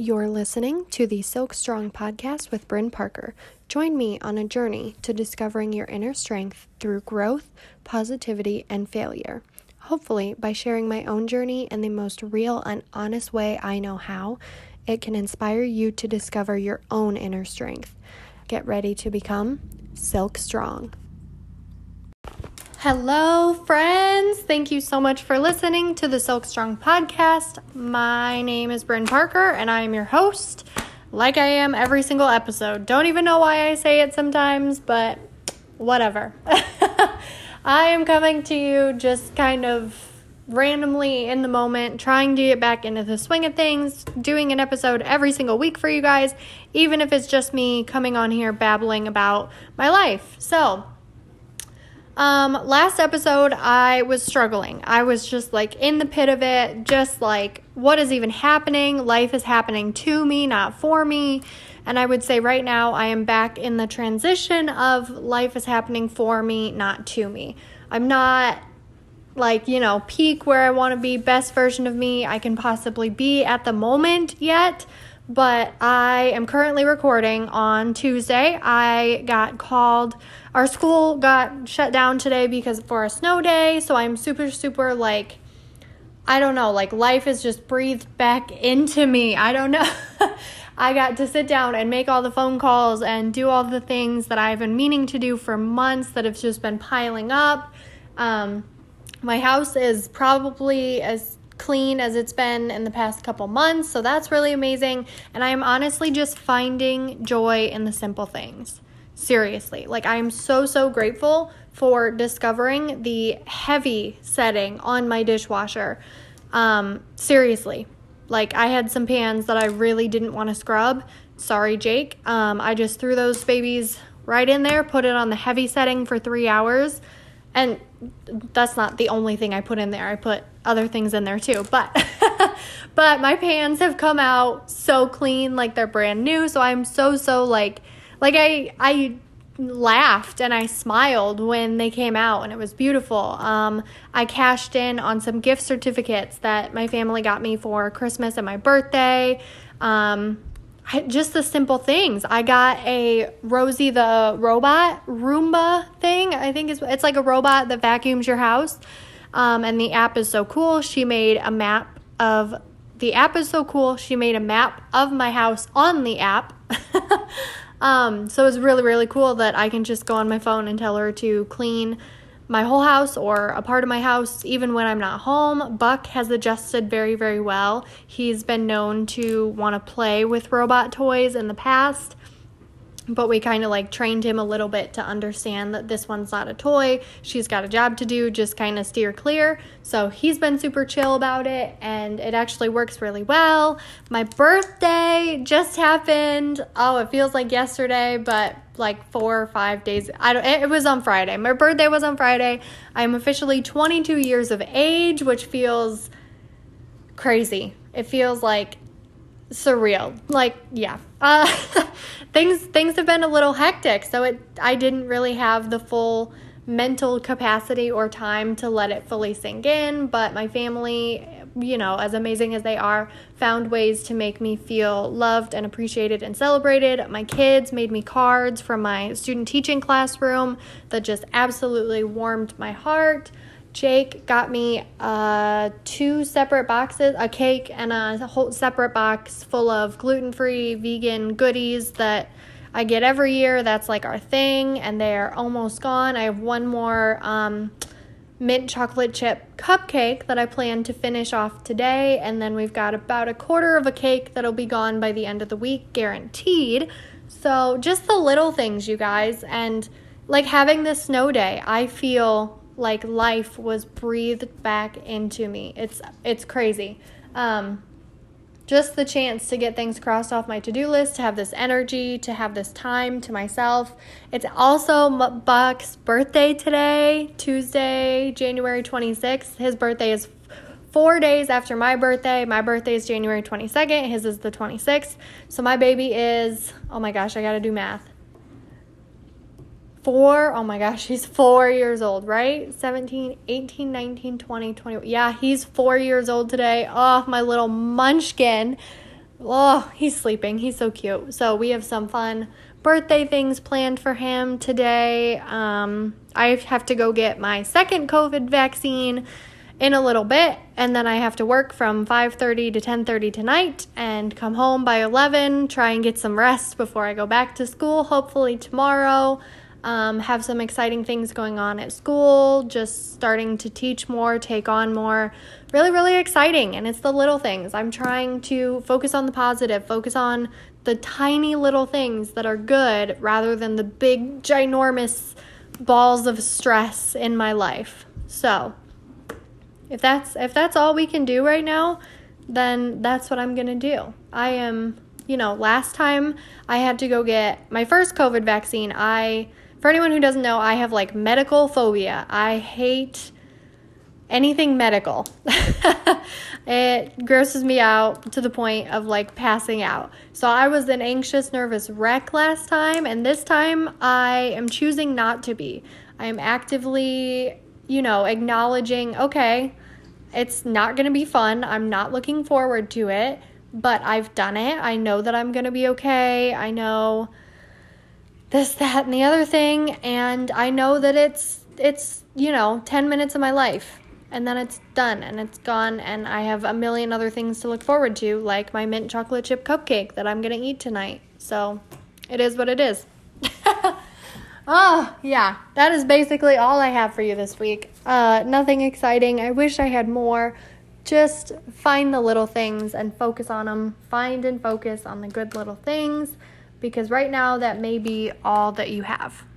You're listening to the Silk Strong Podcast with Brynn Parker. Join me on a journey to discovering your inner strength through growth, positivity, and failure. Hopefully, by sharing my own journey in the most real and honest way I know how, it can inspire you to discover your own inner strength. Get ready to become Silk Strong. Hello, friends. Thank you so much for listening to the Silk Strong Podcast. My name is Brynn Parker, and I am your host, like I am every single episode. Don't even know why I say it sometimes, but whatever. I am coming to you just kind of randomly in the moment, trying to get back into the swing of things, doing an episode every single week for you guys, even if it's just me coming on here babbling about my life. So, last episode, I was struggling. I was just like in the pit of it, just like, what is even happening? Life is happening to me, not for me. And I would say right now I am back in the transition of life is happening for me, not to me. I'm not like, you know, peak where I want to be, best version of me I can possibly be at the moment yet. But I am currently recording on Tuesday. I got called. Our school got shut down today because for a snow day. So I'm super like, I don't know, like life is just breathed back into me. I don't know. I got to sit down and make all the phone calls and do all the things that I've been meaning to do for months that have just been piling up. My house is probably as clean as it's been in the past couple months, so that's really amazing. And I am honestly just finding joy in the simple things. Seriously, like I am so grateful for discovering the heavy setting on my dishwasher. Seriously, like I had some pans that I really didn't want to scrub. Sorry, Jake. I just threw those babies right in there, put it on the heavy setting for 3 hours. And that's not the only thing I put in there. I put other things in there too. But my pans have come out so clean, like they're brand new. So I'm so like I laughed and I smiled when they came out and it was beautiful. I cashed in on some gift certificates that my family got me for Christmas and my birthday. Just the simple things. I got a Rosie the Robot Roomba thing. I think it's like a robot that vacuums your house. And the app is so cool. She made a map of my house on the app. So it's really cool that I can just go on my phone and tell her to clean my whole house or a part of my house, even when I'm not home. Buck has adjusted very well. He's been known to want to play with robot toys in the past, but we kind of like trained him a little bit to understand that this one's not a toy. She's got a job to do, just kind of steer clear. So he's been super chill about it, and it actually works really well. My birthday just happened. Oh, it feels like yesterday, but like 4 or 5 days. It was on Friday. My birthday was on Friday. I'm officially 22 years of age, which feels crazy. It feels like surreal. Like, yeah. Things have been a little hectic, so I didn't really have the full mental capacity or time to let it fully sink in, but my family, you know, as amazing as they are, found ways to make me feel loved and appreciated and celebrated. My kids made me cards from my student teaching classroom that just absolutely warmed my heart. Jake got me two separate boxes, a cake and a whole separate box full of gluten-free vegan goodies that I get every year. That's like our thing, and they are almost gone. I have one more mint chocolate chip cupcake that I plan to finish off today, and then we've got about a quarter of a cake that'll be gone by the end of the week, guaranteed. So just the little things, you guys, and like having this snow day, I feel like life was breathed back into me. It's crazy. Just the chance to get things crossed off my to-do list, to have this energy, to have this time to myself. It's also Buck's birthday today, Tuesday, January 26th. His birthday is 4 days after my birthday. My birthday is January 22nd. His is the 26th. So my baby is, oh my gosh, I got to do math. 4, oh my gosh, he's 4 years old, right? 17, 18, 19, 20, 21. Yeah, he's 4 years old today. Oh, my little munchkin. Oh, he's sleeping. He's so cute. So we have some fun birthday things planned for him today. I have to go get my second COVID vaccine in a little bit, and then I have to work from 5:30 to 10:30 tonight and come home by 11, try and get some rest before I go back to school, hopefully tomorrow. Have some exciting things going on at school, just starting to teach more, take on more. Really, really exciting, and it's the little things. I'm trying to focus on the positive, focus on the tiny little things that are good rather than the big, ginormous balls of stress in my life. So if that's all we can do right now, then that's what I'm going to do. I am, last time I had to go get my first COVID vaccine, for anyone who doesn't know, I have medical phobia. I hate anything medical. It grosses me out to the point of passing out. So I was an anxious, nervous wreck last time, and this time I am choosing not to be. I am actively, acknowledging, okay, it's not going to be fun. I'm not looking forward to it, but I've done it. I know that I'm going to be okay. I know this, that, and the other thing, and I know that it's 10 minutes of my life, and then it's done, and it's gone, and I have a million other things to look forward to, like my mint chocolate chip cupcake that I'm going to eat tonight. So it is what it is. Oh, yeah, that is basically all I have for you this week. Nothing exciting. I wish I had more. Just find the little things and focus on them. Find and focus on the good little things, because right now that may be all that you have.